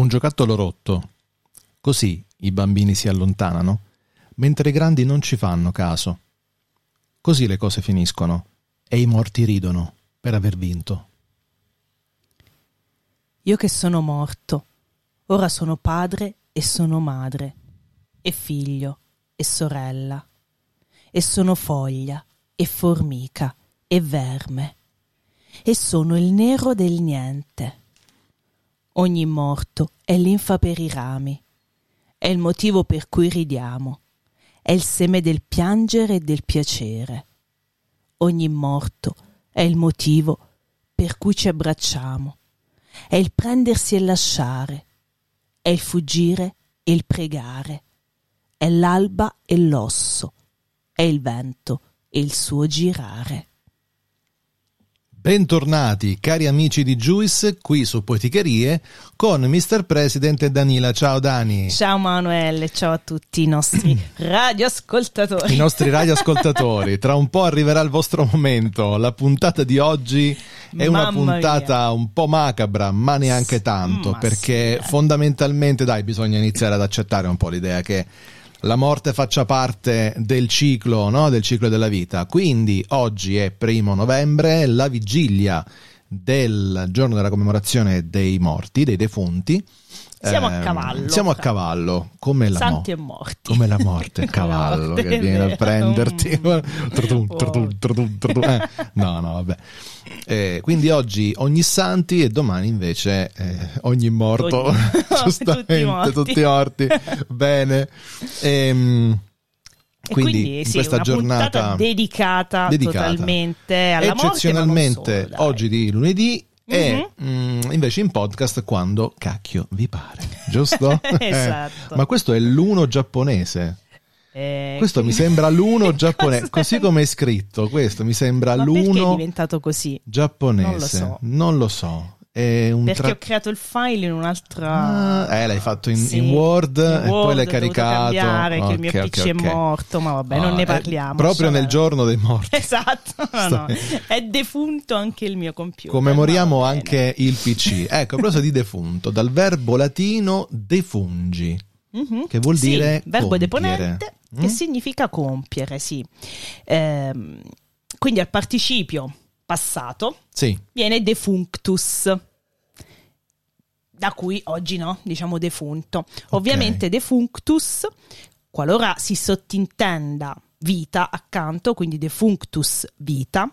un giocattolo rotto. Così i bambini si allontanano, mentre i grandi non ci fanno caso. Così le cose finiscono e i morti ridono per aver vinto. Io che sono morto, ora sono padre e sono madre, e figlio e sorella, e sono foglia e formica e verme, e sono il nero del niente. Ogni morto è linfa per i rami, è il motivo per cui ridiamo, è il seme del piangere e del piacere. Ogni morto è il motivo per cui ci abbracciamo, è il prendersi e lasciare, è il fuggire e il pregare, è l'alba e l'osso, è il vento e il suo girare. Bentornati cari amici di Juice qui su Poeticherie con Mr. President e Danila. Ciao Dani. Ciao Manuele, ciao a tutti i nostri radioascoltatori. I nostri radioascoltatori, tra un po' arriverà il vostro momento. La puntata di oggi è una puntata un po' macabra, ma neanche tanto, perché fondamentalmente bisogna iniziare ad accettare un po' l'idea che la morte faccia parte del ciclo, no? Del ciclo della vita. Quindi oggi è 1 novembre, la vigilia del giorno della commemorazione dei morti, dei defunti. Siamo a cavallo. Siamo a cavallo, come la morte. Santi e morti. Come la morte, cavallo che viene a prenderti. No, vabbè. Quindi oggi ogni santi e domani invece ogni morto. Giustamente, tutti morti. Bene. Quindi in questa giornata dedicata totalmente alla morte. Eccezionalmente oggi di lunedì. E invece in podcast quando cacchio vi pare, giusto? Esatto. Ma questo è l'1 giapponese. Questo mi sembra l'1 giapponese, così come è scritto. Questo mi sembra l'1 giapponese. Perché è diventato così? Giapponese. Non lo so. Perché ho creato il file in un'altra. L'hai fatto in Word e poi l'hai caricato. Che il mio PC è morto, ma vabbè, non ne parliamo. Proprio nel giorno dei morti. Esatto, no. È defunto anche il mio computer. Commemoriamo anche il PC. Ecco, a proposito di defunto, dal verbo latino defungi, che vuol dire verbo deponente, che significa compiere, sì. Quindi al participio passato viene defunctus, da cui oggi diciamo defunto. Okay. Ovviamente defunctus, qualora si sottintenda vita accanto, quindi defunctus vita,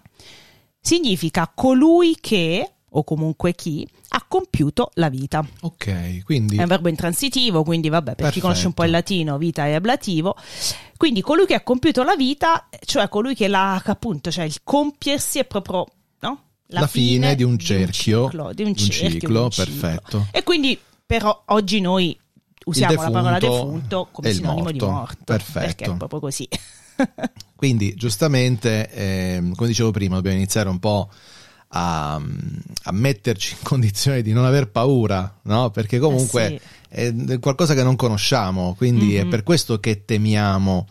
significa colui che, o comunque chi, ha compiuto la vita. Ok, quindi... È un verbo intransitivo, quindi vabbè, per chi conosce un po' il latino, vita è ablativo. Quindi colui che ha compiuto la vita, cioè colui che l'ha, appunto, cioè il compiersi è proprio, la fine di un cerchio, di un ciclo, perfetto. E quindi però oggi noi usiamo la parola defunto come sinonimo di morto. Perfetto. Perché è proprio così. Quindi, giustamente, come dicevo prima, dobbiamo iniziare un po' a metterci in condizione di non aver paura, no? Perché comunque è qualcosa che non conosciamo, quindi è per questo che temiamo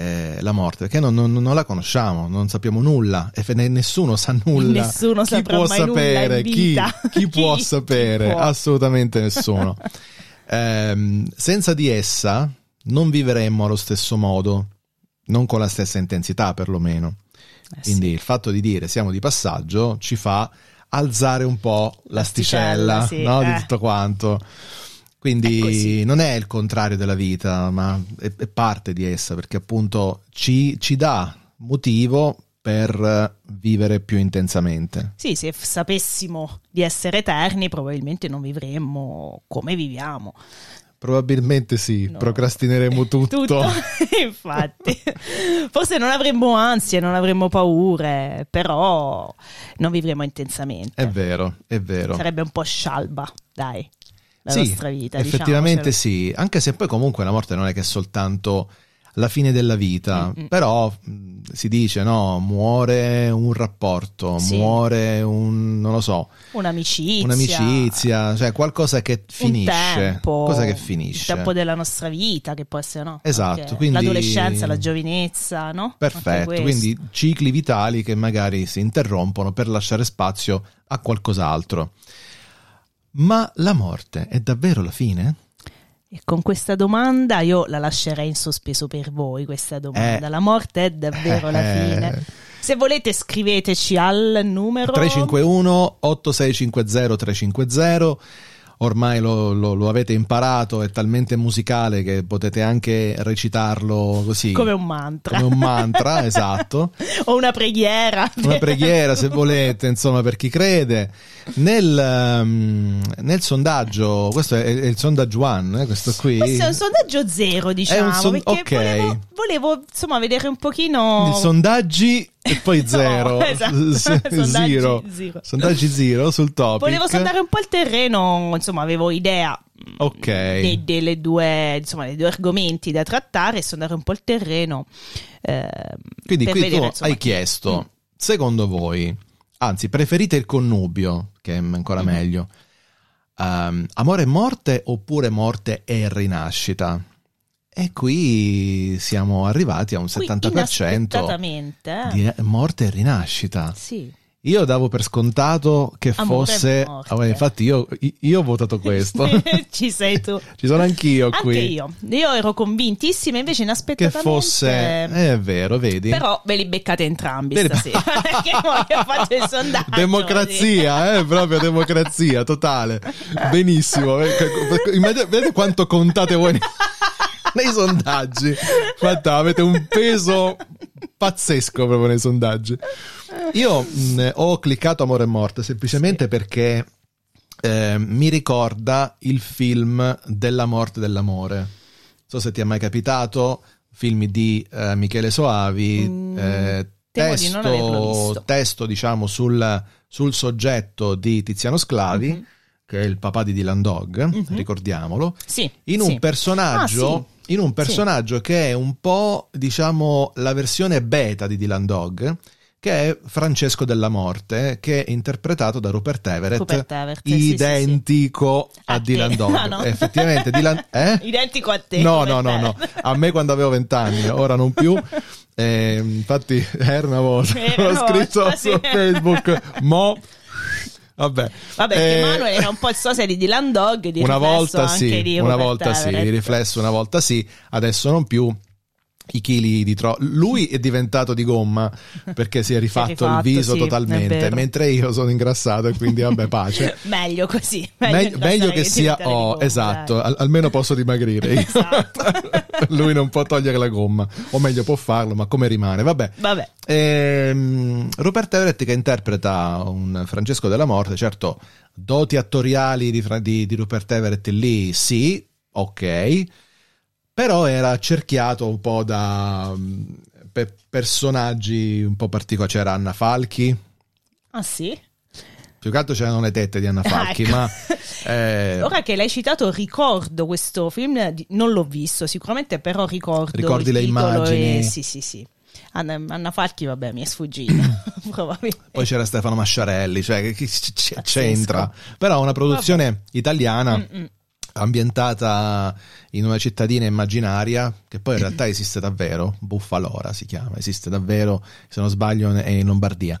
la morte, perché non la conosciamo, non sappiamo nulla, e nessuno sa nulla. Nessuno saprà mai nulla in vita. Chi può sapere? Assolutamente nessuno. Senza di essa non vivremmo allo stesso modo, non con la stessa intensità perlomeno. Quindi il fatto di dire siamo di passaggio ci fa alzare un po' l'asticella, di tutto quanto. Quindi non è il contrario della vita, ma è parte di essa, perché appunto ci dà motivo per vivere più intensamente. Sì, se sapessimo di essere eterni probabilmente non vivremmo come viviamo. Probabilmente procrastineremo tutto. Infatti. Forse non avremmo ansie, non avremmo paure, però non vivremo intensamente. È vero. Sarebbe un po' scialba, la nostra vita. Effettivamente diciamo. Anche se poi comunque la morte non è che è soltanto la fine della vita, però si dice muore un rapporto, muore un'amicizia, cioè qualcosa che finisce, il tempo della nostra vita, che può essere quindi l'adolescenza, la giovinezza, perfetto, quindi cicli vitali che magari si interrompono per lasciare spazio a qualcos'altro. Ma la morte è davvero la fine? E con questa domanda io la lascerei in sospeso per voi, questa domanda. La morte è davvero la fine? Se volete scriveteci al numero 351 8650 350. Ormai lo avete imparato, è talmente musicale che potete anche recitarlo così, come un mantra. Come un mantra, esatto. O una preghiera. Una preghiera, se volete, insomma, per chi crede. Nel sondaggio, questo è il sondaggio one, questo qui. Questo è un sondaggio zero, diciamo, perché okay. volevo insomma vedere un pochino... I sondaggi... E poi zero. No, esatto. Sondaggi zero sul topic. Volevo sondare un po' il terreno, insomma, avevo idea dei due argomenti da trattare, sondare un po' il terreno. Quindi qui vedere, tu insomma, hai chiesto, secondo voi, anzi, preferite il connubio, che è ancora meglio, amore e morte oppure morte e rinascita? E qui siamo arrivati a un 70% di morte e rinascita. Sì. Io davo per scontato che fosse... infatti io ho votato questo. Ci sei tu. Ci sono anch'io qui. Anche io. Io ero convintissima, invece inaspettatamente... Che fosse... è vero, vedi. Però ve li beccate entrambi stasera. Perché io faccio il sondaggio. Democrazia, proprio democrazia totale. Benissimo. Vedete quanto contate voi... nei sondaggi. Fatta, avete un peso pazzesco proprio nei sondaggi. Io ho cliccato Amore e Morte semplicemente perché mi ricorda il film Della morte e dell'amore. Non so se ti è mai capitato, film di Michele Soavi, testo diciamo sul soggetto di Tiziano Sclavi, che è il papà di Dylan Dog, ricordiamolo, in un personaggio che è un po', diciamo, la versione beta di Dylan Dog, che è Francesco della Morte, che è interpretato da Rupert Everett identico a Dylan Dog. No. Effettivamente Dylan identico a te. No. A me quando avevo 20 anni, ora non più. Infatti era una volta ho scritto su Facebook Vabbè, che Manuel era un po' il sosia di Dylan Dog, di una volta sì, adesso non più, i chili di troppo. Lui è diventato di gomma perché si è rifatto il viso totalmente, mentre io sono ingrassato e quindi pace. Meglio così. Meglio che sia gomma, esatto, almeno posso dimagrire io. Esatto. Lui non può togliere la gomma, o meglio può farlo, ma come rimane? Vabbè. Rupert Everett che interpreta un Francesco della Morte, certo, doti attoriali di Rupert Everett lì, sì, ok. Però era cerchiato un po' da personaggi un po' particolari. C'era Anna Falchi. Ah sì? Più che altro c'erano le tette di Anna Falchi, ecco. Ma... Ora che l'hai citato ricordo questo film, non l'ho visto sicuramente, però ricordo. Ricordi le immagini? Sì. Anna Falchi, mi è sfuggita. Probabilmente. Poi c'era Stefano Masciarelli, cioè che c'entra? Però una produzione italiana... ambientata in una cittadina immaginaria che poi in realtà esiste davvero, Buffalora si chiama, esiste davvero, se non sbaglio è in Lombardia,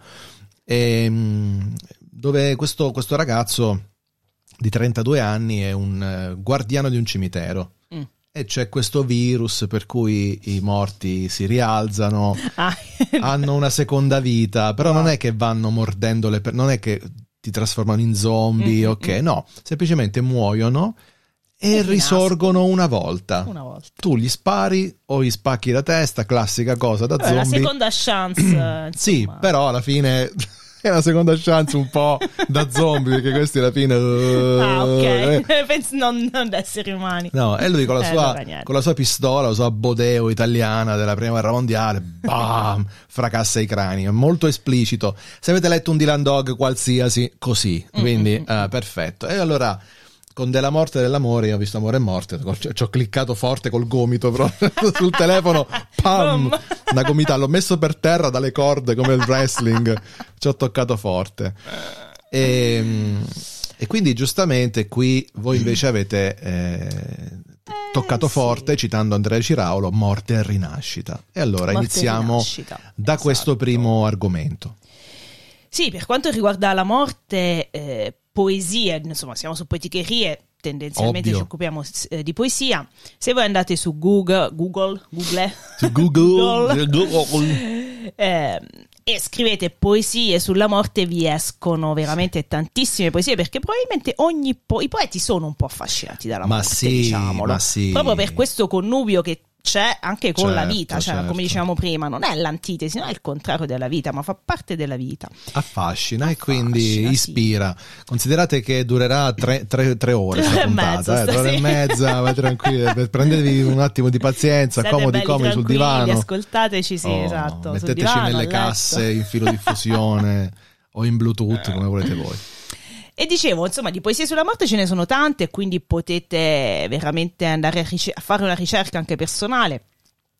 dove questo ragazzo di 32 anni è un guardiano di un cimitero. E c'è questo virus per cui i morti si rialzano, hanno una seconda vita, però non è che vanno mordendo le non è che ti trasformano in zombie, no, semplicemente muoiono e risorgono una volta. Tu gli spari o gli spacchi la testa, classica cosa da zombie. La seconda chance. Sì, però alla fine è una seconda chance un po' da zombie, perché questi alla fine... penso non da esseri umani. No, e lui con la sua pistola, la sua Bodeo italiana della prima guerra mondiale, bam, fracassa i crani. È molto esplicito. Se avete letto un Dylan Dog qualsiasi, così, quindi perfetto. E allora... con Della morte e dell'amore, io ho visto Amore e morte, ci ho cliccato forte col gomito proprio sul telefono, pam, una gomita, l'ho messo per terra dalle corde come il wrestling, ci ho toccato forte. E quindi giustamente qui voi invece avete toccato forte, citando Andrea Ciraolo, morte e rinascita. E allora iniziamo da questo primo argomento. Sì, per quanto riguarda la morte... poesie, insomma siamo su Poeticherie, tendenzialmente ci occupiamo di poesia. Se voi andate su Google e scrivete poesie sulla morte, vi escono veramente tantissime poesie, perché probabilmente i poeti sono un po' affascinati dalla morte, diciamolo. Ma sì. Proprio per questo connubio che c'è anche con la vita, come dicevamo prima, non è l'antitesi, non è il contrario della vita, ma fa parte della vita. Affascina e quindi ispira. Sì. Considerate che durerà tre ore questa puntata, 3 ore e mezza, vai tranquilli, prendetevi un attimo di pazienza, comodi sul divano. Ascoltateci, esatto. Metteteci sul divano, nelle casse, in filo diffusione o in Bluetooth, come volete voi. E dicevo, insomma, di poesie sulla morte ce ne sono tante, quindi potete veramente andare a fare una ricerca anche personale.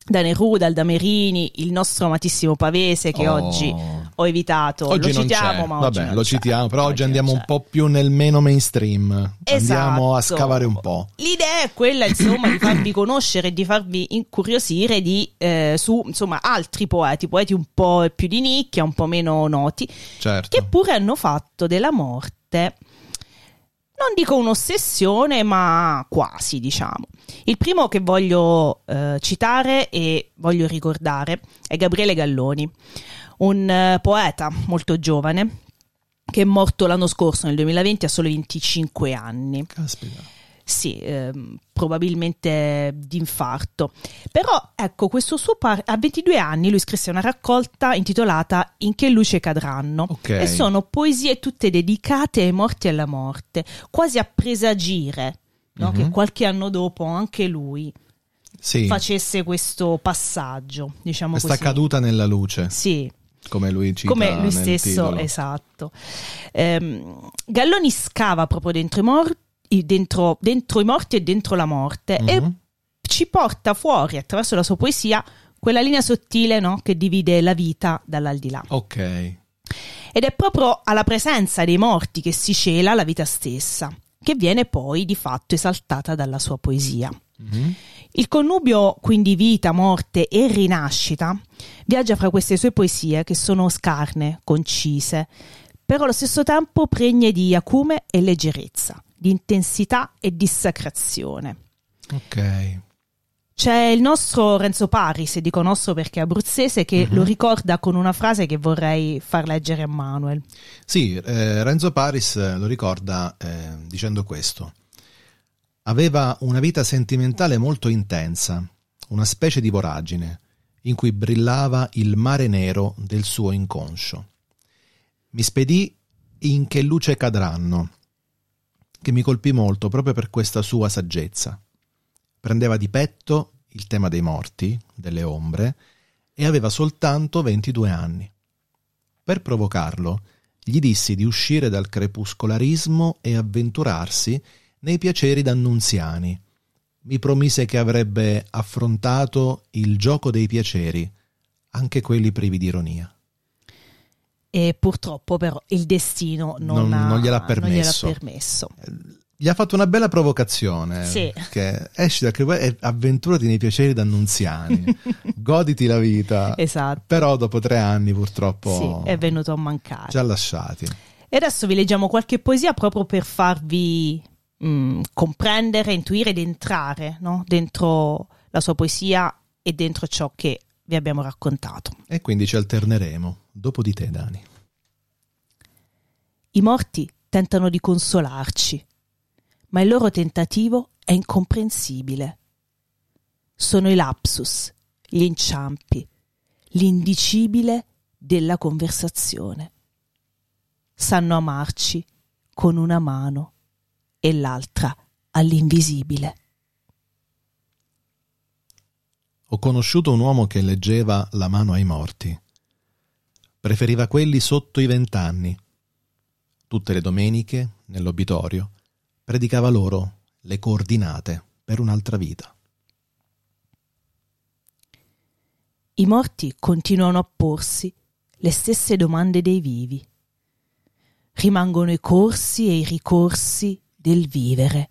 Da Neruda al Damerini, il nostro amatissimo Pavese, che oggi ho evitato. Oggi lo citiamo, ma oggi vabbè, lo citiamo, però oggi andiamo un po' più nel meno mainstream. Esatto. Andiamo a scavare un po'. L'idea è quella, insomma, di farvi conoscere, di farvi incuriosire su, insomma, altri poeti un po' più di nicchia, un po' meno noti, che pure hanno fatto della morte, non dico un'ossessione, ma quasi, diciamo. Il primo che voglio citare e voglio ricordare è Gabriele Galloni, un poeta molto giovane che è morto l'anno scorso, nel 2020, a solo 25 anni. Caspita. Sì, probabilmente di infarto. Però, ecco, questo suo a 22 anni lui scrisse una raccolta intitolata In che luce cadranno, e sono poesie tutte dedicate ai morti e alla morte, quasi a presagire, no? Che qualche anno dopo anche lui facesse questo passaggio, diciamo, questa caduta nella luce. Sì. Come lui cita, come lui stesso, titolo. Esatto. Galloni scava proprio dentro i morti, dentro i morti e dentro la morte, e ci porta fuori attraverso la sua poesia quella linea sottile, no? Che divide la vita dall'aldilà. Ok. Ed è proprio alla presenza dei morti che si cela la vita stessa, che viene poi di fatto esaltata dalla sua poesia. Il connubio quindi vita, morte e rinascita viaggia fra queste sue poesie, che sono scarne, concise, però allo stesso tempo pregne di acume e leggerezza, di intensità e dissacrazione. Ok. C'è il nostro Renzo Paris, e dico nostro perché è abruzzese, che lo ricorda con una frase che vorrei far leggere a Manuel. Sì, Renzo Paris lo ricorda dicendo questo: aveva una vita sentimentale molto intensa, una specie di voragine, in cui brillava il mare nero del suo inconscio. Mi spedì In che luce cadranno, che mi colpì molto proprio per questa sua saggezza. Prendeva di petto il tema dei morti, delle ombre, e aveva soltanto 22 anni. Per provocarlo, gli dissi di uscire dal crepuscolarismo e avventurarsi nei piaceri d'annunziani. Mi promise che avrebbe affrontato il gioco dei piaceri, anche quelli privi di ironia. E purtroppo però il destino non gliel'ha permesso. Gli ha fatto una bella provocazione, che esci da e avventurati nei piaceri d'annunziani, goditi la vita. Esatto. Però dopo 3 anni purtroppo è venuto a mancare, ci ha lasciati. E adesso vi leggiamo qualche poesia proprio per farvi comprendere, intuire ed entrare, no? Dentro la sua poesia e dentro ciò che vi abbiamo raccontato. E quindi ci alterneremo. Dopo di te, Dani. I morti tentano di consolarci, ma il loro tentativo è incomprensibile. Sono i lapsus, gli inciampi, l'indicibile della conversazione. Sanno amarci con una mano e l'altra all'invisibile. Ho conosciuto un uomo che leggeva la mano ai morti. Preferiva quelli sotto i 20 anni. Tutte le domeniche, nell'obitorio, predicava loro le coordinate per un'altra vita. I morti continuano a porsi le stesse domande dei vivi. Rimangono i corsi e i ricorsi del vivere,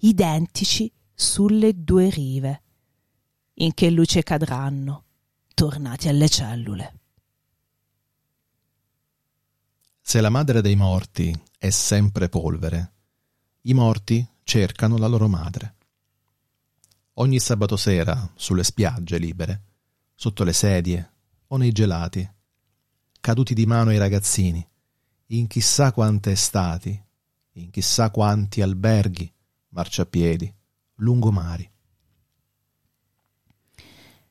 identici sulle 2 rive. In che luce cadranno, tornati alle cellule. Se la madre dei morti è sempre polvere, i morti cercano la loro madre. Ogni sabato sera, sulle spiagge libere, sotto le sedie o nei gelati, caduti di mano ai ragazzini, in chissà quante estati, in chissà quanti alberghi, marciapiedi, lungomari.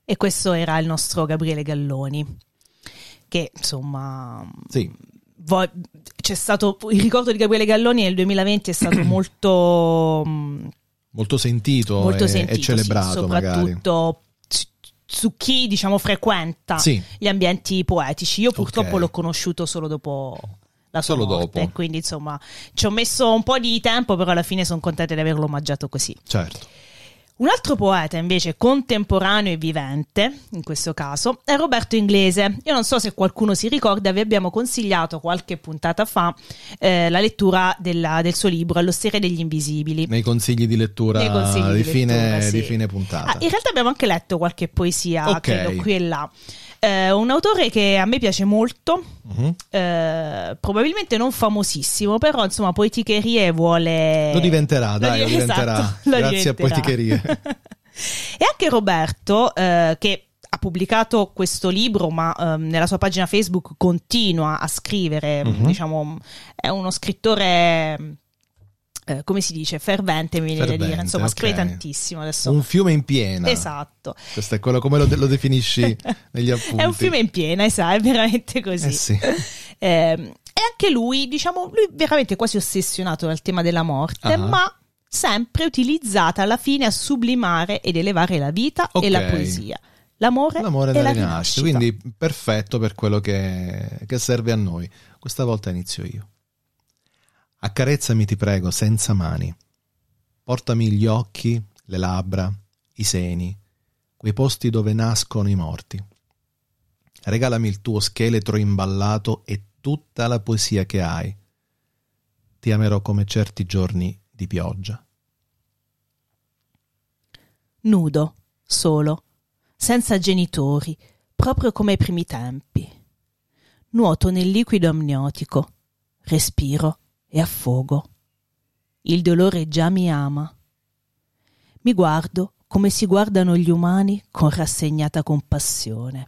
E questo era il nostro Gabriele Galloni, che insomma... Sì. C'è stato il ricordo di Gabriele Galloni nel 2020 è stato molto sentito, molto sentito e celebrato, sì, soprattutto magari su chi diciamo frequenta gli ambienti poetici. Io purtroppo l'ho conosciuto solo dopo la sua morte, dopo. Quindi insomma ci ho messo un po' di tempo, però alla fine sono contenta di averlo omaggiato così. Certo. Un altro poeta invece contemporaneo e vivente, in questo caso, è Roberto Inglese. Io non so se qualcuno si ricorda, vi abbiamo consigliato qualche puntata fa la lettura del suo libro All'osteria degli Invisibili. Nei consigli di lettura di fine puntata. In realtà abbiamo anche letto qualche poesia, credo, qui e là. Un autore che a me piace molto, probabilmente non famosissimo, però insomma Poeticherie vuole... Lo diventerà, grazie a Poeticherie. E anche Roberto, che ha pubblicato questo libro, ma nella sua pagina Facebook continua a scrivere, diciamo è uno scrittore... come si dice, fervente, mi viene da dire, insomma, scrive tantissimo adesso. Un fiume in piena. Esatto. Questo è quello, come lo definisci negli appunti. È un fiume in piena, è veramente così. Sì. E anche lui, diciamo, lui veramente quasi ossessionato dal tema della morte, ma sempre utilizzata alla fine a sublimare ed elevare la vita e la poesia. L'amore e la rinascita. Quindi perfetto per quello che serve a noi. Questa volta inizio io. Accarezzami ti prego senza mani, portami gli occhi, le labbra, i seni, quei posti dove nascono i morti. Regalami il tuo scheletro imballato e tutta la poesia che hai. Ti amerò come certi giorni di pioggia. Nudo, solo, senza genitori, proprio come ai primi tempi. Nuoto nel liquido amniotico, respiro e affogo. Il dolore già mi ama. Mi guardo come si guardano gli umani con rassegnata compassione.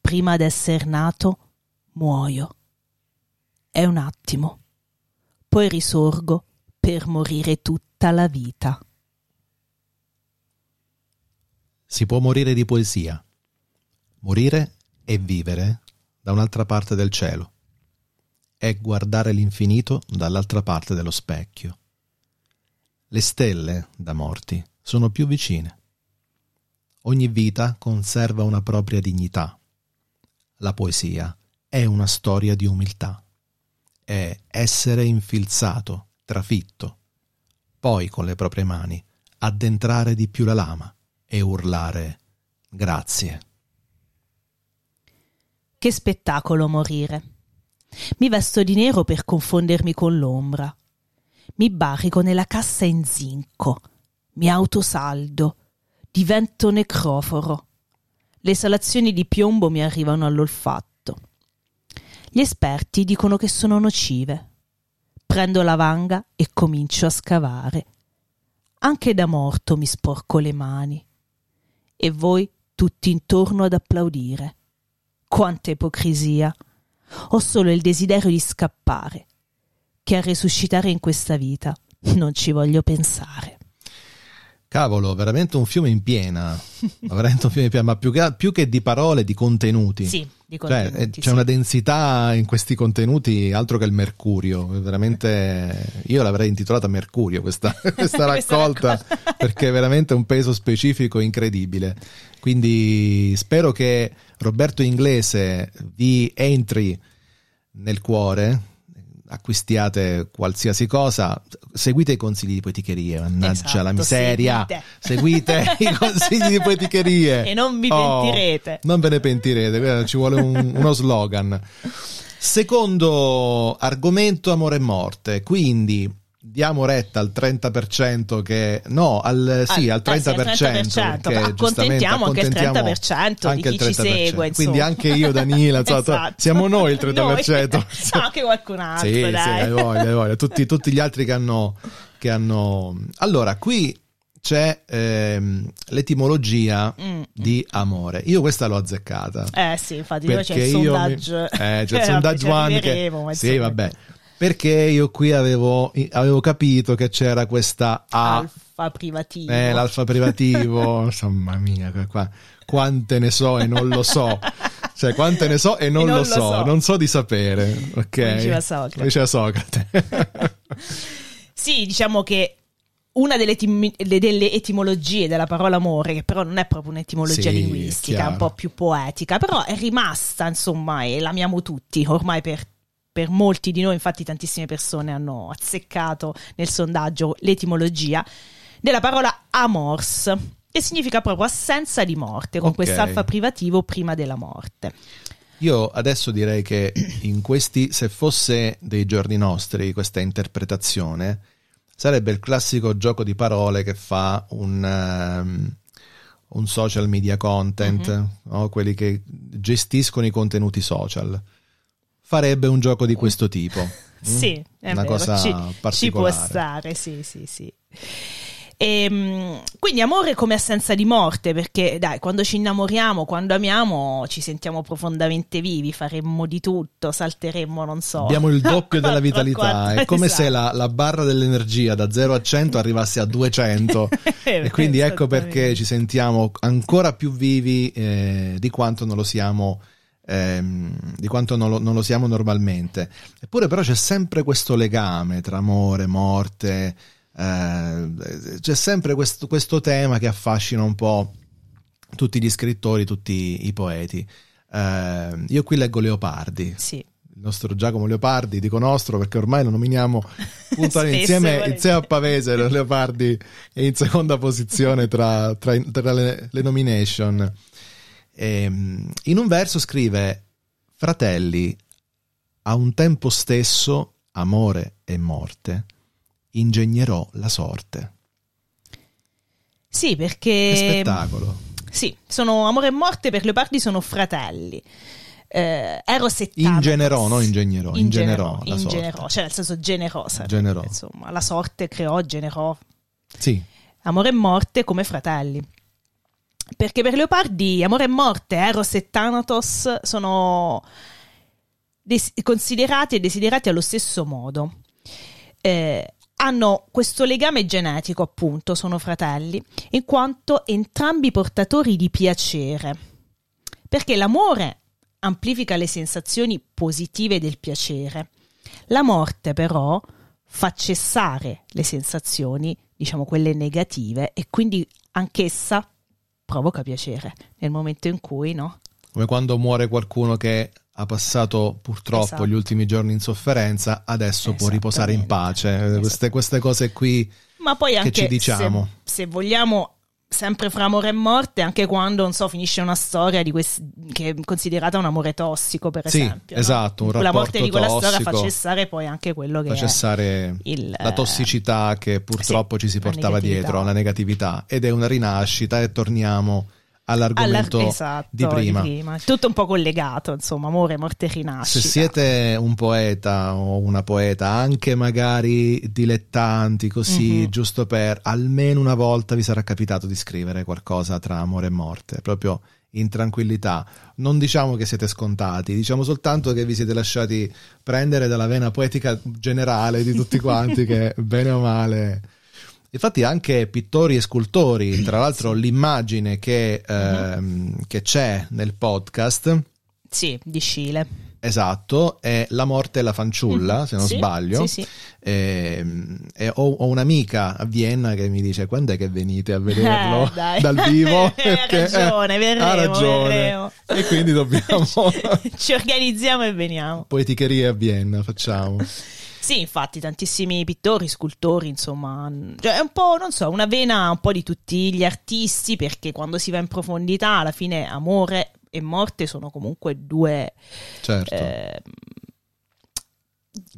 Prima d'esser nato muoio. È un attimo. Poi risorgo per morire tutta la vita. Si può morire di poesia. Morire e vivere da un'altra parte del cielo. È guardare l'infinito dall'altra parte dello specchio. Le stelle, da morti, sono più vicine. Ogni vita conserva una propria dignità. La poesia è una storia di umiltà. È essere infilzato, trafitto, poi con le proprie mani addentrare di più la lama e urlare «Grazie». Che spettacolo morire! Mi vesto di nero per confondermi con l'ombra. Mi barrico nella cassa in zinco. Mi autosaldo. Divento necroforo. Le esalazioni di piombo mi arrivano all'olfatto. Gli esperti dicono che sono nocive. Prendo la vanga e comincio a scavare. Anche da morto mi sporco le mani. E voi tutti intorno ad applaudire. Quanta ipocrisia! Ho solo il desiderio di scappare, che a resuscitare in questa vita non ci voglio pensare. Cavolo, veramente un fiume in piena, ma più che di parole, di contenuti. Sì, di contenuti. Cioè, c'è una densità in questi contenuti altro che il mercurio. Veramente io l'avrei intitolata Mercurio questa raccolta, perché è veramente un peso specifico incredibile. Quindi spero che Roberto Inglese vi entri nel cuore, acquistiate qualsiasi cosa, seguite i consigli di Poeticherie, mannaggia la miseria, seguite i consigli di Poeticherie e non vi pentirete, non ve ne pentirete, ci vuole uno slogan. Secondo argomento, amore e morte, quindi diamo retta al 30% che... No, al 30%. Che accontentiamo anche il 30% di chi ci segue. Insomma. Quindi anche io, Danila, esatto. Siamo noi il 30%. No, anche qualcun altro, sì, dai. Sì, hai voglia. Tutti gli altri che hanno... Allora, qui c'è l'etimologia di amore. Io questa l'ho azzeccata. Sì, infatti c'è il sondaggio. C'è il sondaggio anche. Sì, vabbè. Perché io qui avevo capito che c'era questa A. Alfa privativo. L'alfa privativo. Insomma, mia, qua. Quante ne so e non lo so. Cioè, quante ne so e non lo so. Non so di sapere. Ok. Diceva Socrate. Sì, diciamo che una delle etimologie della parola amore, che però non è proprio un'etimologia linguistica, è un po' più poetica, però è rimasta, insomma, e l'amiamo tutti, ormai per molti di noi, infatti tantissime persone hanno azzeccato nel sondaggio l'etimologia della parola amors, che significa proprio assenza di morte, con quest'alfa privativo prima della morte. Io adesso direi che se fosse dei giorni nostri questa interpretazione, sarebbe il classico gioco di parole che fa un social media content, no? Quelli che gestiscono i contenuti social. Farebbe un gioco di questo tipo. Sì, è una vero, cosa particolare. Ci può stare, sì. E quindi amore come assenza di morte, perché dai, quando ci innamoriamo, quando amiamo, ci sentiamo profondamente vivi, faremmo di tutto, salteremmo, non so, abbiamo il doppio della vitalità, è come se la barra dell'energia da 0 a 100 arrivasse a 200 e quindi ecco perché ci sentiamo ancora più vivi di quanto non lo siamo non lo siamo normalmente. Eppure però c'è sempre questo legame tra amore, morte. C'è sempre questo tema che affascina un po' tutti gli scrittori, tutti i poeti. Io qui leggo Leopardi, il nostro Giacomo Leopardi, dico nostro perché ormai lo nominiamo insieme a Pavese. Leopardi è in seconda posizione tra le nomination. In un verso scrive: fratelli, a un tempo stesso, amore e morte, ingegnerò la sorte. Sì, perché che spettacolo. Sì, sono amore e morte, per Leopardi sono fratelli. Ero 70. Ingegnerò la sorte. Cioè nel senso generò. Insomma, la sorte creò, generò. Sì. Amore e morte come fratelli. Perché per Leopardi amore e morte, Eros e Thanatos, sono considerati e desiderati allo stesso modo. Hanno questo legame genetico, appunto, sono fratelli, in quanto entrambi portatori di piacere, perché l'amore amplifica le sensazioni positive del piacere, la morte però fa cessare le sensazioni, diciamo quelle negative, e quindi anch'essa provoca piacere nel momento in cui, no? Come quando muore qualcuno che ha passato purtroppo gli ultimi giorni in sofferenza, adesso può riposare in pace. Queste cose qui. Ma poi anche che ci diciamo. Se vogliamo, sempre fra amore e morte, anche quando, non so, finisce una storia di che è considerata un amore tossico, per esempio. Esatto, no? La morte di quella storia fa cessare poi anche quello che la tossicità che purtroppo ci si portava dietro, la negatività, ed è una rinascita e torniamo all'argomento di prima. Tutto un po' collegato, insomma, amore, morte e rinascita. Se siete un poeta o una poeta, anche magari dilettanti così, giusto per, almeno una volta vi sarà capitato di scrivere qualcosa tra amore e morte, proprio in tranquillità. Non diciamo che siete scontati, diciamo soltanto che vi siete lasciati prendere dalla vena poetica generale di tutti quanti che bene o male... Infatti anche pittori e scultori, tra l'altro l'immagine che c'è nel podcast di Scile, esatto, è La morte e la fanciulla, se non sbaglio. Ho un'amica a Vienna che mi dice: quando è che venite a vederlo dal vivo? Perché, ha ragione. E quindi dobbiamo ci organizziamo e veniamo. Poeticherie a Vienna facciamo. Sì, infatti tantissimi pittori, scultori, insomma, cioè è un po', non so, una vena un po' di tutti gli artisti, perché quando si va in profondità, alla fine amore e morte sono comunque due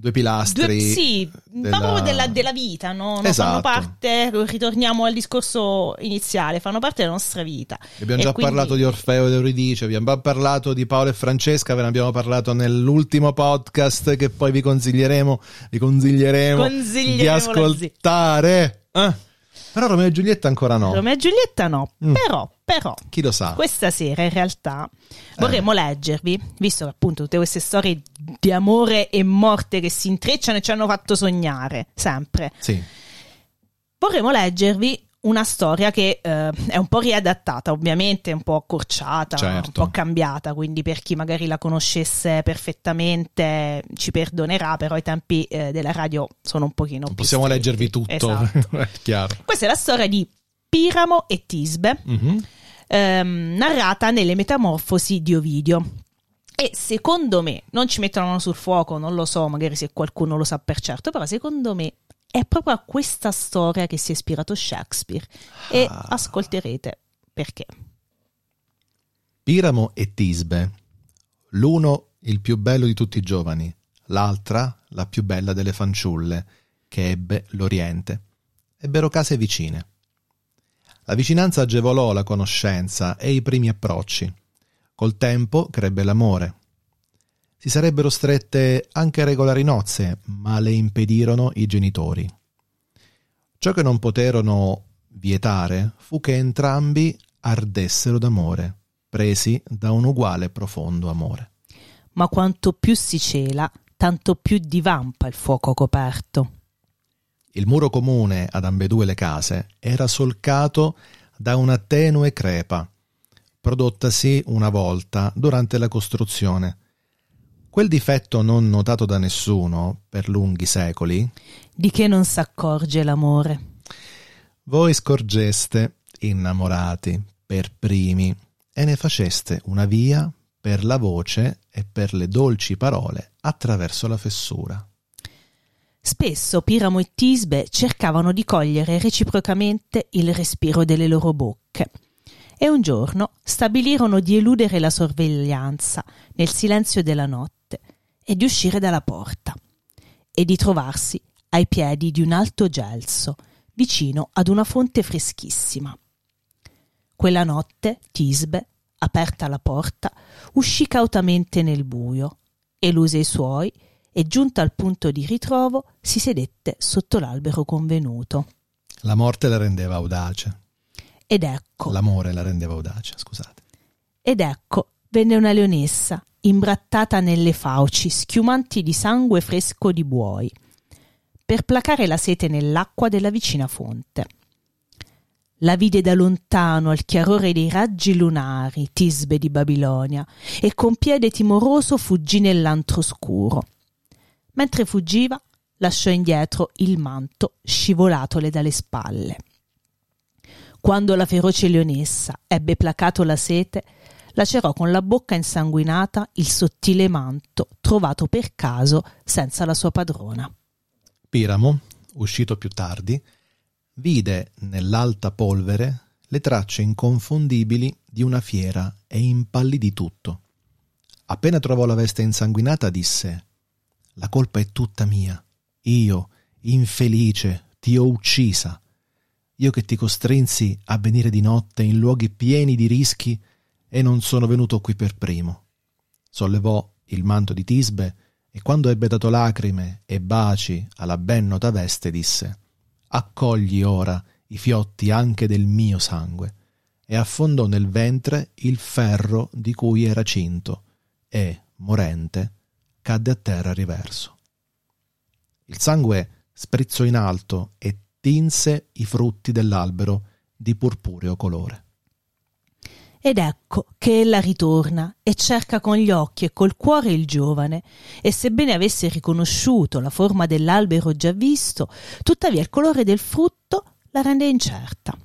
due pilastri. Sì, proprio della vita, no? Esatto. Fanno parte, ritorniamo al discorso iniziale, fanno parte della nostra vita. Abbiamo già parlato di Orfeo ed Euridice, abbiamo parlato di Paolo e Francesca, ve ne abbiamo parlato nell'ultimo podcast che poi vi consiglieremo, di ascoltare. Però Romeo e Giulietta ancora no. Romeo e Giulietta no, però. Chi lo sa? Questa sera in realtà vorremmo leggervi, visto che appunto tutte queste storie di amore e morte che si intrecciano e ci hanno fatto sognare, sempre. Sì. Vorremmo leggervi una storia che è un po' riadattata, ovviamente, un po' accorciata, certo, un po' cambiata, quindi per chi magari la conoscesse perfettamente ci perdonerà, però i tempi della radio sono un pochino più possiamo stretti. Leggervi tutto, esatto. È chiaro. Questa è la storia di Piramo e Tisbe, narrata nelle Metamorfosi di Ovidio. E secondo me, non ci mettono la mano sul fuoco, non lo so, magari se qualcuno lo sa per certo, però secondo me è proprio a questa storia che si è ispirato Shakespeare e ascolterete perché. Piramo e Tisbe, l'uno il più bello di tutti i giovani, l'altra la più bella delle fanciulle che ebbe l'Oriente. Ebbero case vicine. La vicinanza agevolò la conoscenza e i primi approcci. Col tempo crebbe l'amore. Si sarebbero strette anche regolari nozze, ma le impedirono i genitori. Ciò che non poterono vietare fu che entrambi ardessero d'amore, presi da un uguale profondo amore. Ma quanto più si cela, tanto più divampa il fuoco coperto. Il muro comune ad ambedue le case era solcato da una tenue crepa, prodottasi una volta durante la costruzione. Quel difetto non notato da nessuno per lunghi secoli, di che non s'accorge l'amore. Voi scorgeste, innamorati, per primi, e ne faceste una via per la voce e per le dolci parole attraverso la fessura. Spesso Piramo e Tisbe cercavano di cogliere reciprocamente il respiro delle loro bocche. E un giorno stabilirono di eludere la sorveglianza nel silenzio della notte e di uscire dalla porta e di trovarsi ai piedi di un alto gelso vicino ad una fonte freschissima. Quella notte Tisbe, aperta la porta, uscì cautamente nel buio, eluse i suoi e giunta al punto di ritrovo si sedette sotto l'albero convenuto. La morte la rendeva audace. Ed ecco, l'amore la rendeva audace, scusate. Ed ecco, venne una leonessa, imbrattata nelle fauci, schiumanti di sangue fresco di buoi, per placare la sete nell'acqua della vicina fonte. La vide da lontano al chiarore dei raggi lunari, Tisbe di Babilonia, e con piede timoroso fuggì nell'antro scuro. Mentre fuggiva, lasciò indietro il manto scivolatole dalle spalle. Quando la feroce leonessa ebbe placato la sete, lacerò con la bocca insanguinata il sottile manto trovato per caso senza la sua padrona. Piramo, uscito più tardi, vide nell'alta polvere le tracce inconfondibili di una fiera e impallidì tutto. Appena trovò la veste insanguinata disse: «La colpa è tutta mia. Io, infelice, ti ho uccisa. Io che ti costrinsi a venire di notte in luoghi pieni di rischi e non sono venuto qui per primo». Sollevò il manto di Tisbe e quando ebbe dato lacrime e baci alla ben nota veste disse: «Accogli ora i fiotti anche del mio sangue», e affondò nel ventre il ferro di cui era cinto e, morente, cadde a terra riverso. Il sangue sprizzò in alto e tinse i frutti dell'albero di purpureo colore. Ed ecco che ella ritorna e cerca con gli occhi e col cuore il giovane, e sebbene avesse riconosciuto la forma dell'albero già visto, tuttavia il colore del frutto la rende incerta.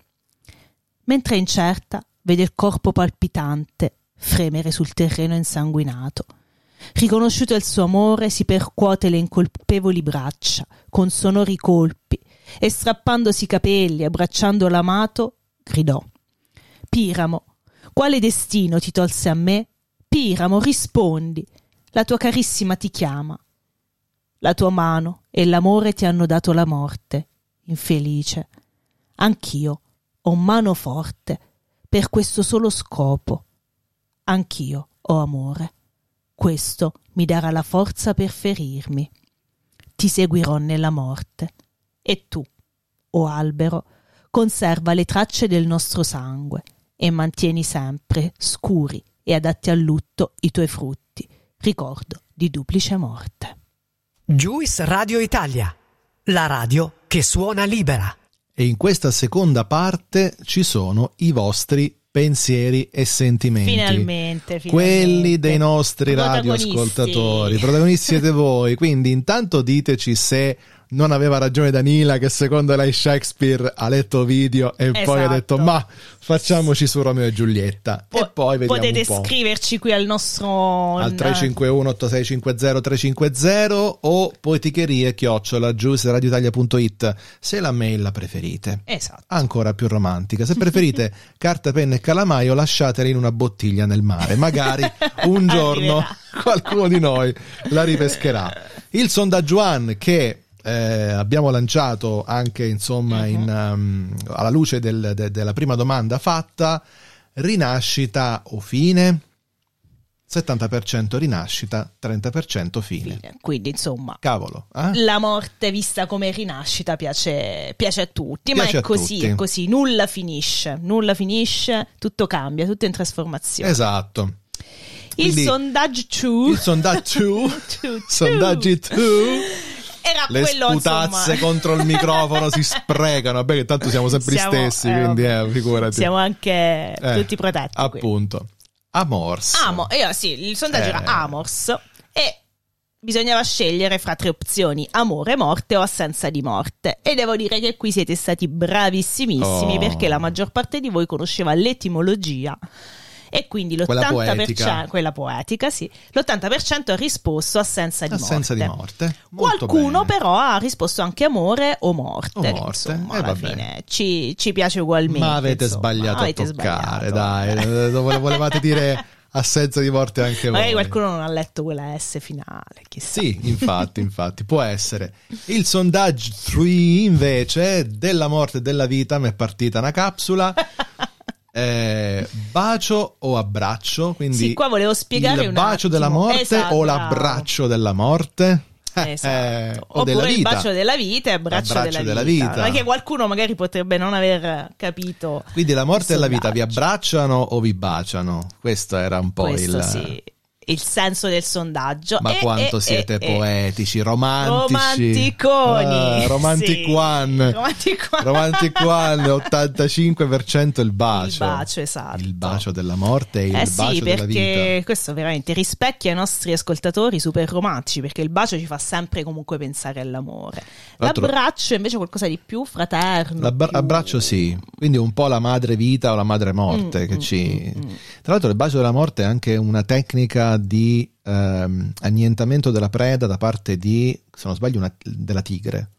Mentre è incerta, vede il corpo palpitante fremere sul terreno insanguinato. Riconosciuto il suo amore, si percuote le incolpevoli braccia con sonori colpi e, strappandosi i capelli, abbracciando l'amato, gridò: «Piramo, quale destino ti tolse a me? Piramo, rispondi, la tua carissima ti chiama». La tua mano e l'amore ti hanno dato la morte, infelice. Anch'io ho mano forte per questo solo scopo. Anch'io ho amore. Questo mi darà la forza per ferirmi. Ti seguirò nella morte. E tu, o albero, conserva le tracce del nostro sangue e mantieni sempre scuri e adatti al lutto i tuoi frutti, ricordo di duplice morte. Juice Radio Italia, la radio che suona libera. E in questa seconda parte ci sono i vostri pensieri e sentimenti. Finalmente. Quelli dei nostri radioascoltatori. Protagonisti siete voi, quindi intanto diteci se non aveva ragione Danila che secondo lei Shakespeare ha letto Ovidio e poi ha detto ma facciamoci su Romeo e Giulietta. E poi vediamo potete un po'. Scriverci qui al nostro al 351 8650 350 o poeticherie@giusradioitalia.it se la mail la preferite. Esatto. Ancora più romantica. Se preferite carta, penna e calamaio, lasciatela in una bottiglia nel mare. Magari un giorno qualcuno di noi la ripescherà. Il sondaggio One che abbiamo lanciato anche insomma alla luce della prima domanda fatta, rinascita o fine? 70% rinascita, 30% fine. Quindi insomma cavolo, la morte vista come rinascita piace a tutti, piace ma è così, nulla finisce, tutto cambia, tutto è in trasformazione. Esatto. Quindi, il sondaggio 2 era le quello, sputazze insomma. Contro il microfono si sprecano, vabbè che tanto siamo sempre gli stessi, quindi figurati. Siamo anche tutti protetti. Appunto. Qui. Amors. Il sondaggio era Amors e bisognava scegliere fra tre opzioni, amore, morte o assenza di morte. E devo dire che qui siete stati bravissimissimi perché la maggior parte di voi conosceva l'etimologia. E quindi l'80% ha risposto assenza di morte. Qualcuno però ha risposto anche amore o morte. Insomma, alla fine ci piace ugualmente. Ma avete sbagliato a toccare. Dai, dove volevate dire assenza di morte anche voi. Magari qualcuno non ha letto quella S finale, chissà. Sì, infatti, può essere. Il sondaggio 3 invece della morte e della vita, mi è partita una capsula. Bacio o abbraccio, quindi sì, qua volevo spiegare il bacio della morte o l'abbraccio della morte o oppure della vita. Il bacio della vita e abbraccio della vita. Perché qualcuno magari potrebbe non aver capito, quindi la morte e la vita vi abbracciano o vi baciano, questo era un po' il senso del sondaggio. Ma quanto siete poetici, romantici. Romanticone. 85% il bacio. Il bacio della morte e il bacio della vita. Sì, perché questo veramente rispecchia i nostri ascoltatori super romantici, perché il bacio ci fa sempre comunque pensare all'amore. L'abbraccio è invece qualcosa di più fraterno. L'abbraccio sì, quindi un po' la madre vita o la madre morte che ci... Tra l'altro il bacio della morte è anche una tecnica di annientamento della preda da parte di, se non sbaglio, della tigre.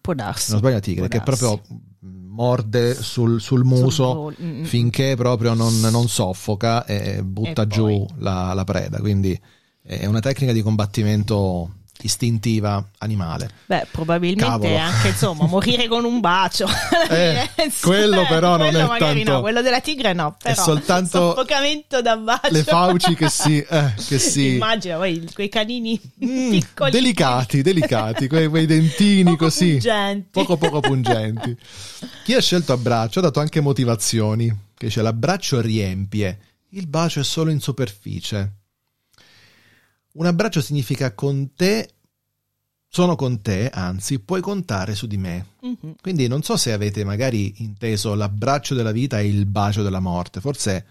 Può darsi. Se non sbaglio, la tigre che proprio morde sul muso finché proprio non soffoca e butta giù la preda. Quindi è una tecnica di combattimento istintiva animale. Beh, probabilmente anche insomma morire con un bacio. Quello però non è tanto. No, quello della tigre no, però è soltanto soffocamento da bacio. Le fauci che si immagina poi quei canini piccoli, delicati, quei dentini poco così pungenti. poco pungenti. Chi ha scelto abbraccio ha dato anche motivazioni, che c'è l'abbraccio riempie, il bacio è solo in superficie. Un abbraccio significa sono con te, anzi, puoi contare su di me. Quindi non so se avete magari inteso l'abbraccio della vita e il bacio della morte, forse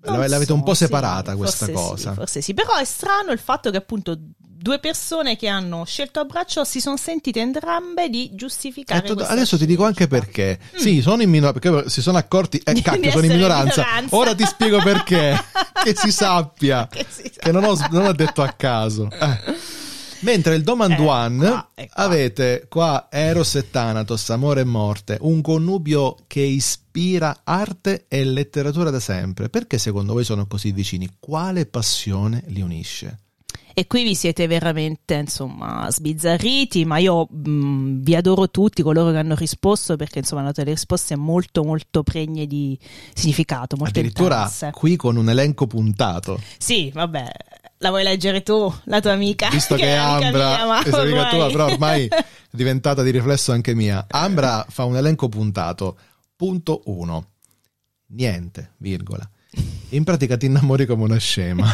l'avete un po' separata questa cosa. Sì, forse sì, però è strano il fatto che appunto due persone che hanno scelto abbraccio si sono sentite entrambe di giustificare adesso ti dico anche perché. Sì, sono in minoranza, perché si sono accorti sono in minoranza. Ora ti spiego perché. che si sappia. Che non ho detto a caso. Mentre il Demand One avete qua Eros e Thanatos, amore e morte, un connubio che ispira arte e letteratura da sempre. Perché secondo voi sono così vicini? Quale passione li unisce? e qui vi siete veramente, insomma, sbizzarriti, ma io vi adoro tutti coloro che hanno risposto, perché insomma hanno delle risposte molto molto pregne di significato, molto addirittura intense. Qui con un elenco puntato. Sì, vabbè, la vuoi leggere tu, la tua amica, visto che è Ambra, è amica tua, però ormai è diventata di riflesso anche mia. Ambra fa un elenco puntato. Punto 1. Niente, virgola. In pratica ti innamori come una scema.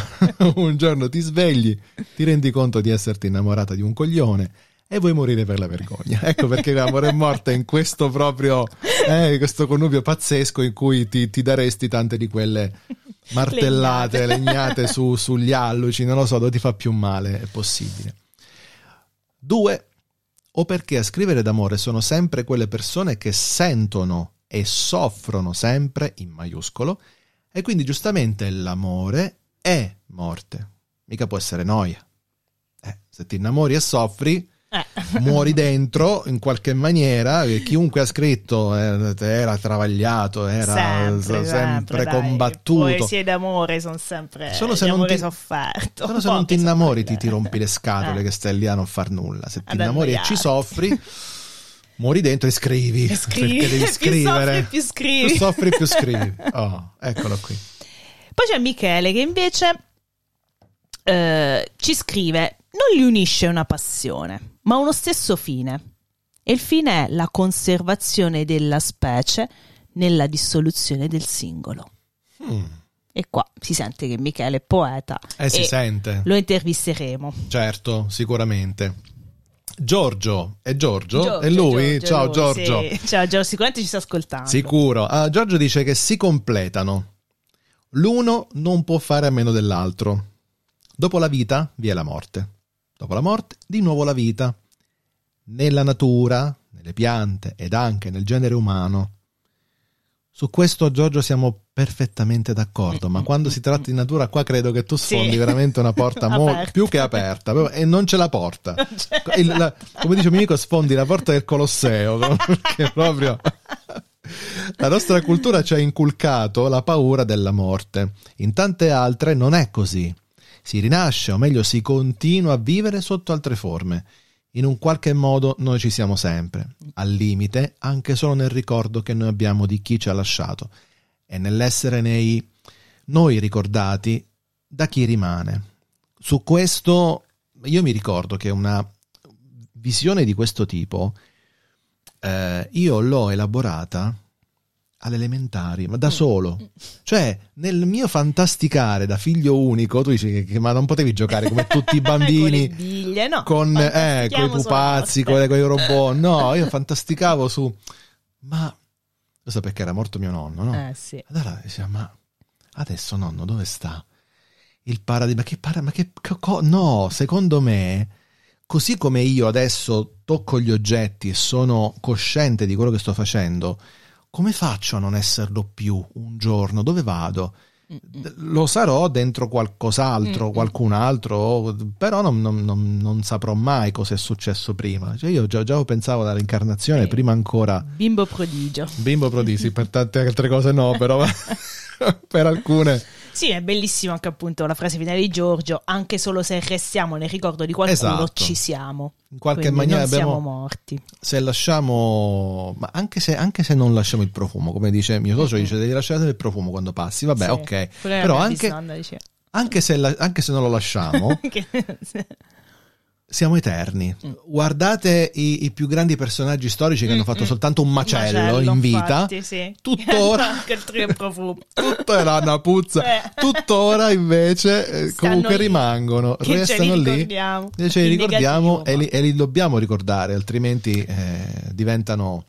Un giorno ti svegli, ti rendi conto di esserti innamorata di un coglione e vuoi morire per la vergogna. Ecco perché l'amore è morto in questo proprio questo connubio pazzesco in cui ti daresti tante di quelle martellate, legnate sugli alluci, non lo so, dove ti fa più male è possibile. 2. O perché a scrivere d'amore sono sempre quelle persone che sentono e soffrono sempre in maiuscolo, e quindi giustamente l'amore è morte, mica può essere noia. Se ti innamori e soffri, muori dentro in qualche maniera. Chiunque ha scritto era travagliato, era sempre combattuto. Le poesie d'amore sono sempre amore sofferto. Solo se non ti innamori ti rompi le scatole che stai lì a non far nulla. Se ti innamori e ci soffri, muori dentro e scrivi. Perché devi scrivere. Più soffri più scrivi. Oh, eccolo qui. Poi c'è Michele che invece ci scrive: non li unisce una passione, ma uno stesso fine. E il fine è la conservazione della specie nella dissoluzione del singolo. E qua si sente che Michele è poeta. Si sente. Lo intervisteremo. Certo, sicuramente. Giorgio, è lui? Giorgio, ciao Giorgio. Sì. Ciao Giorgio, sicuramente ci sta ascoltando. Sicuro. Giorgio dice che si completano. L'uno non può fare a meno dell'altro. Dopo la vita vi è la morte. Dopo la morte di nuovo la vita. Nella natura, nelle piante ed anche nel genere umano. Su questo Giorgio siamo perfettamente d'accordo, ma quando si tratta di natura qua credo che tu sfondi veramente una porta più che aperta, e non ce la porta. Come dice un mio amico, sfondi la porta del Colosseo, perché proprio la nostra cultura ci ha inculcato la paura della morte. In tante altre non è così. Si rinasce, o meglio si continua a vivere sotto altre forme. In un qualche modo noi ci siamo sempre, al limite anche solo nel ricordo che noi abbiamo di chi ci ha lasciato e nell'essere noi ricordati da chi rimane. Su questo io mi ricordo che una visione di questo tipo io l'ho elaborata alle elementari, ma da solo, cioè nel mio fantasticare da figlio unico. Tu dici che ma non potevi giocare come tutti i bambini con le biglie, no, con i pupazzi, con i robot. No, io fantasticavo su, ma lo so, perché era morto mio nonno, no? Sì. Allora diceva, ma adesso nonno dove sta? Il paradiso? No, secondo me, così come io adesso tocco gli oggetti e sono cosciente di quello che sto facendo, come faccio a non esserlo più un giorno? Dove vado? Lo sarò dentro qualcos'altro, qualcun altro, però non saprò mai cosa è successo prima. Cioè io già pensavo alla reincarnazione, prima ancora. Bimbo prodigio, sì, per tante altre cose no, però per alcune. Sì, è bellissimo anche appunto la frase finale di Giorgio: anche solo se restiamo nel ricordo di qualcuno, ci siamo. In qualche maniera siamo morti. Se lasciamo, ma anche se non lasciamo il profumo, come dice mio socio, dice devi lasciare il profumo quando passi, vabbè, sì, ok. Però anche se non lo lasciamo, siamo eterni. Guardate i più grandi personaggi storici che hanno fatto soltanto un macello in vita, infatti, sì. Tutto era una puzza. Tuttora invece comunque lì, rimangono, restano lì, ce li ricordiamo e li dobbiamo ricordare, altrimenti diventano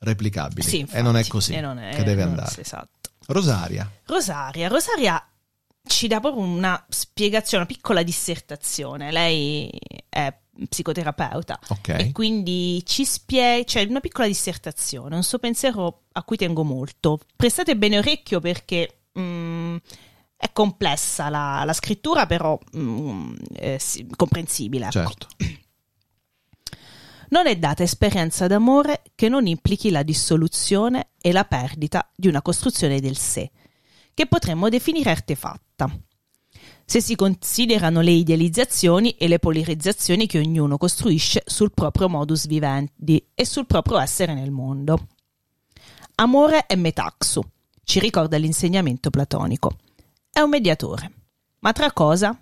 replicabili. Sì, infatti, e non è così che deve andare. Esatto. Rosaria ci dà proprio una spiegazione, una piccola dissertazione. Lei è psicoterapeuta, okay. E quindi ci spiega, cioè una piccola dissertazione, un suo pensiero a cui tengo molto. Prestate bene orecchio perché è complessa la scrittura, però è comprensibile. Certo. Ecco. Non è data esperienza d'amore che non implichi la dissoluzione e la perdita di una costruzione del sé, che potremmo definire artefatta. se si considerano le idealizzazioni e le polarizzazioni che ognuno costruisce sul proprio modus vivendi e sul proprio essere nel mondo. Amore è metaxu, ci ricorda l'insegnamento platonico. È un mediatore. Ma tra cosa?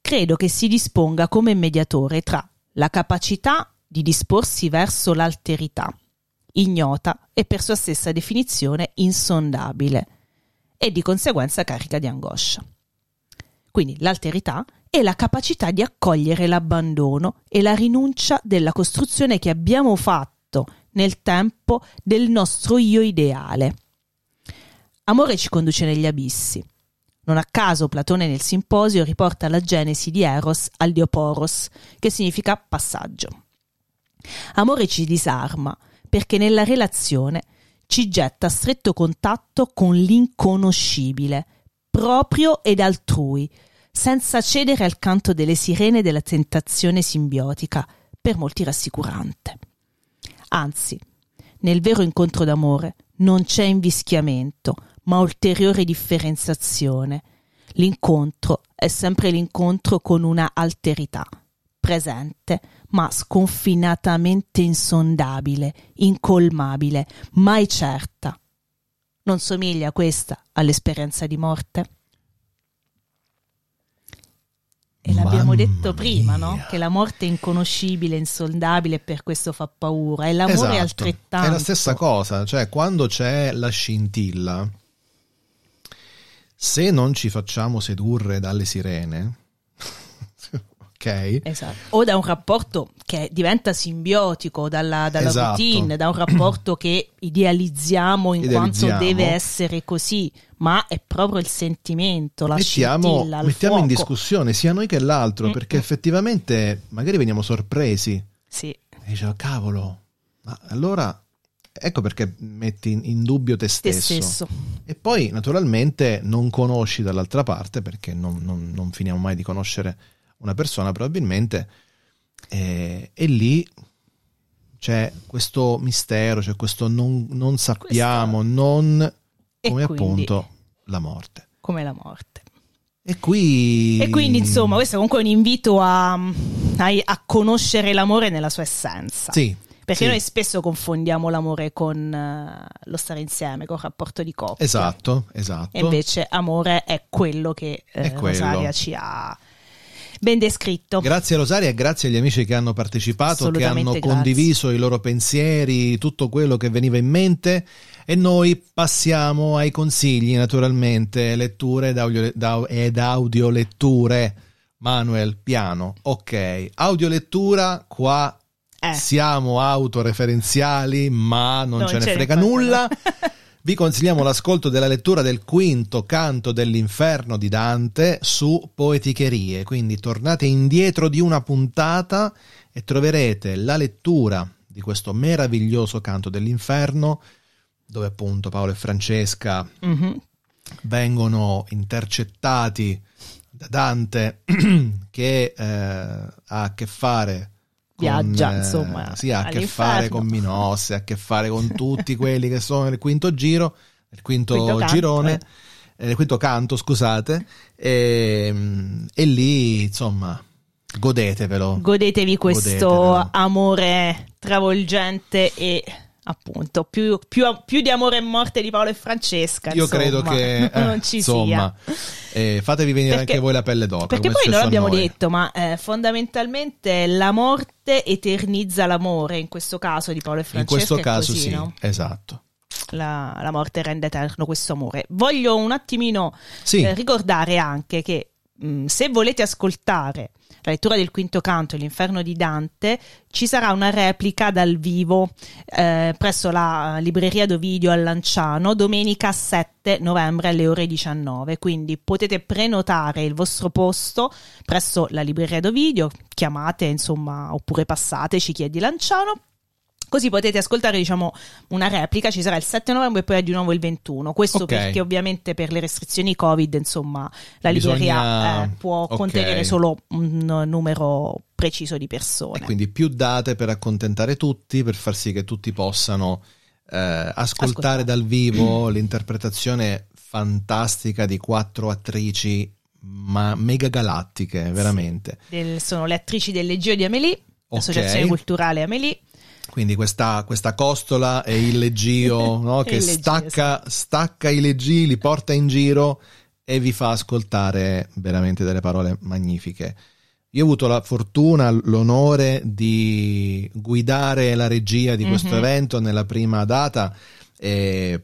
Credo che si disponga come mediatore tra la capacità di disporsi verso l'alterità, ignota e per sua stessa definizione insondabile, e di conseguenza carica di angoscia. Quindi l'alterità è la capacità di accogliere l'abbandono e la rinuncia della costruzione che abbiamo fatto nel tempo del nostro io ideale. Amore ci conduce negli abissi. Non a caso Platone nel Simposio riporta la genesi di Eros al dio Poros, che significa passaggio. Amore ci disarma, perché nella relazione ci getta a stretto contatto con l'inconoscibile, proprio ed altrui, senza cedere al canto delle sirene della tentazione simbiotica, per molti rassicurante. Anzi, nel vero incontro d'amore non c'è invischiamento, ma ulteriore differenziazione. L'incontro è sempre l'incontro con una alterità, presente ma sconfinatamente insondabile, incolmabile, mai certa. Non somiglia questa all'esperienza di morte? E l'abbiamo detto prima, no? Che la morte è inconoscibile, insondabile, e per questo fa paura. E l'amore è altrettanto. È la stessa cosa, cioè quando c'è la scintilla, se non ci facciamo sedurre dalle sirene, ok? Esatto. O da un rapporto che diventa simbiotico, dalla routine, da un rapporto che idealizziamo quanto deve essere così, ma è proprio il sentimento, la scintilla, il mettiamo fuoco in discussione, sia noi che l'altro, perché effettivamente magari veniamo sorpresi. Sì. E dicevo, cavolo, ma allora... Ecco perché metti in dubbio te stesso. E poi naturalmente non conosci dall'altra parte, perché non finiamo mai di conoscere una persona probabilmente, e lì c'è questo mistero, c'è questo non sappiamo, non come appunto la morte. Come la morte. E quindi insomma questo è comunque un invito a conoscere l'amore nella sua essenza. Sì. Perché sì, noi spesso confondiamo l'amore con lo stare insieme, con il rapporto di coppia. Esatto. E invece amore è quello che Rosaria ci ha ben descritto. Grazie a Rosaria e grazie agli amici che hanno partecipato, che hanno condiviso i loro pensieri, tutto quello che veniva in mente. E noi passiamo ai consigli, naturalmente, letture ed audioletture. Manuel, piano, ok. Audiolettura qua. Siamo autoreferenziali, ma non ce ne frega nulla. Vi consigliamo l'ascolto della lettura del quinto canto dell'Inferno di Dante su Poeticherie, quindi tornate indietro di una puntata e troverete la lettura di questo meraviglioso canto dell'Inferno, dove appunto Paolo e Francesca vengono intercettati da Dante che ha a che fare ha a che fare con Minosse, ha a che fare con tutti quelli che sono nel quinto giro, nel quinto girone, nel quinto canto, scusate, e lì insomma godetevi questo amore travolgente e appunto più di amore e morte di Paolo e Francesca. Io credo che non ci sia. Fatevi venire anche voi la pelle d'oca, perché poi non l'abbiamo detto, ma fondamentalmente la morte eternizza l'amore, in questo caso di Paolo e Francesca. In questo caso così, sì, no? Esatto. La morte rende eterno questo amore. Voglio un attimino ricordare anche che se volete ascoltare la lettura del quinto canto e l'Inferno di Dante, ci sarà una replica dal vivo presso la libreria Dovidio a Lanciano domenica 7 novembre alle ore 19, quindi potete prenotare il vostro posto presso la libreria Dovidio, chiamate insomma oppure passateci chi è di Lanciano. Così potete ascoltare, una replica, ci sarà il 7 novembre e poi di nuovo il 21. Questo perché ovviamente per le restrizioni Covid, insomma, la libreria può contenere solo un numero preciso di persone. E quindi più date per accontentare tutti, per far sì che tutti possano ascoltare dal vivo l'interpretazione fantastica di quattro attrici ma mega galattiche, veramente. Sono le attrici del Leggio di Amelie, okay. Associazione Culturale Amelie. Quindi questa costola è il leggio, no? Che stacca i leggi, li porta in giro e vi fa ascoltare veramente delle parole magnifiche. Io ho avuto la fortuna, l'onore di guidare la regia di questo evento nella prima data e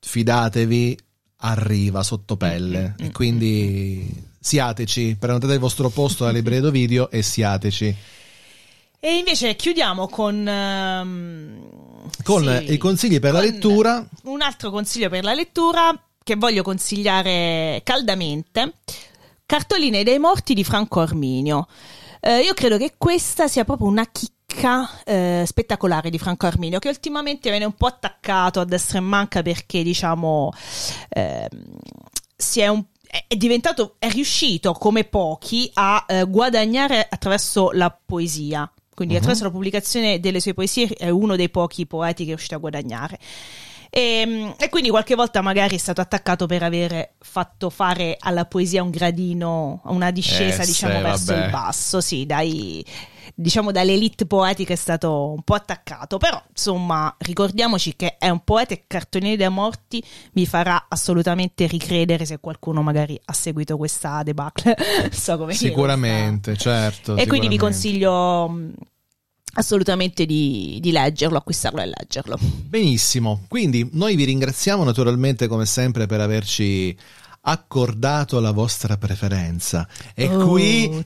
fidatevi, arriva sotto pelle. E quindi siateci, prenotate il vostro posto alla libreria Dovidio e siateci. E invece chiudiamo con i consigli per la lettura. Un altro consiglio per la lettura che voglio consigliare caldamente: Cartoline dei morti di Franco Arminio. Io credo che questa sia proprio una chicca spettacolare di Franco Arminio, che ultimamente viene un po' attaccato a destra e manca perché, diciamo, è riuscito come pochi a guadagnare attraverso la poesia. Quindi attraverso la pubblicazione delle sue poesie è uno dei pochi poeti che è riuscito a guadagnare. E quindi qualche volta magari è stato attaccato per avere fatto fare alla poesia un gradino, una discesa, diciamo, verso il basso. Sì, diciamo dall'elite poetica è stato un po' attaccato, però insomma ricordiamoci che è un poeta e Cartolini dei morti mi farà assolutamente ricredere, se qualcuno magari ha seguito questa debacle. Sicuramente, certo. E sicuramente. Quindi vi consiglio assolutamente di leggerlo, acquistarlo e leggerlo. Benissimo, quindi noi vi ringraziamo naturalmente come sempre per averci accordato la vostra preferenza. E qui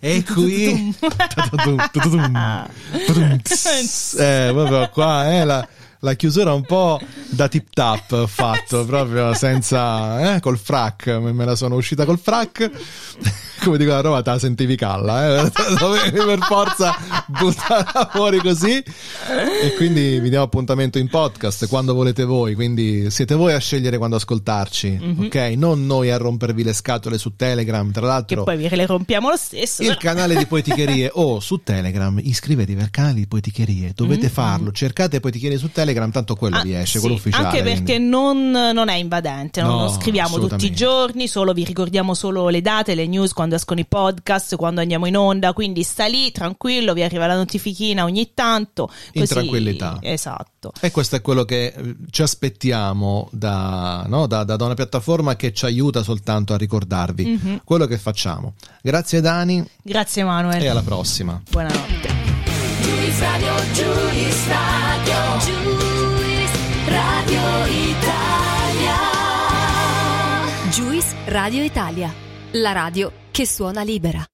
proprio qua è la chiusura un po' da tip tap fatto, proprio senza col frac, me la sono uscita col frac. Come dico a Roma, te la sentivi calla, dovevi per forza buttarla fuori così. E quindi vi diamo appuntamento in podcast quando volete voi, quindi siete voi a scegliere quando ascoltarci, ok? Non noi a rompervi le scatole su Telegram, tra l'altro, che poi vi le rompiamo lo stesso, il canale di Poeticherie o su Telegram, iscrivetevi al canale di Poeticherie, dovete farlo, cercate Poeticherie su Telegram, tanto quello vi esce, quello ufficiale, anche perché non è invadente, no, non lo scriviamo tutti i giorni, solo vi ricordiamo solo le date, le news, quando escono i podcast, quando andiamo in onda, quindi sta lì tranquillo, vi arriva la notifichina ogni tanto così, in tranquillità. Esatto, e questo è quello che ci aspettiamo da una piattaforma che ci aiuta soltanto a ricordarvi quello che facciamo. Grazie Dani, grazie Manuel, e alla prossima, buonanotte. Juice Radio Italia, la radio che suona libera.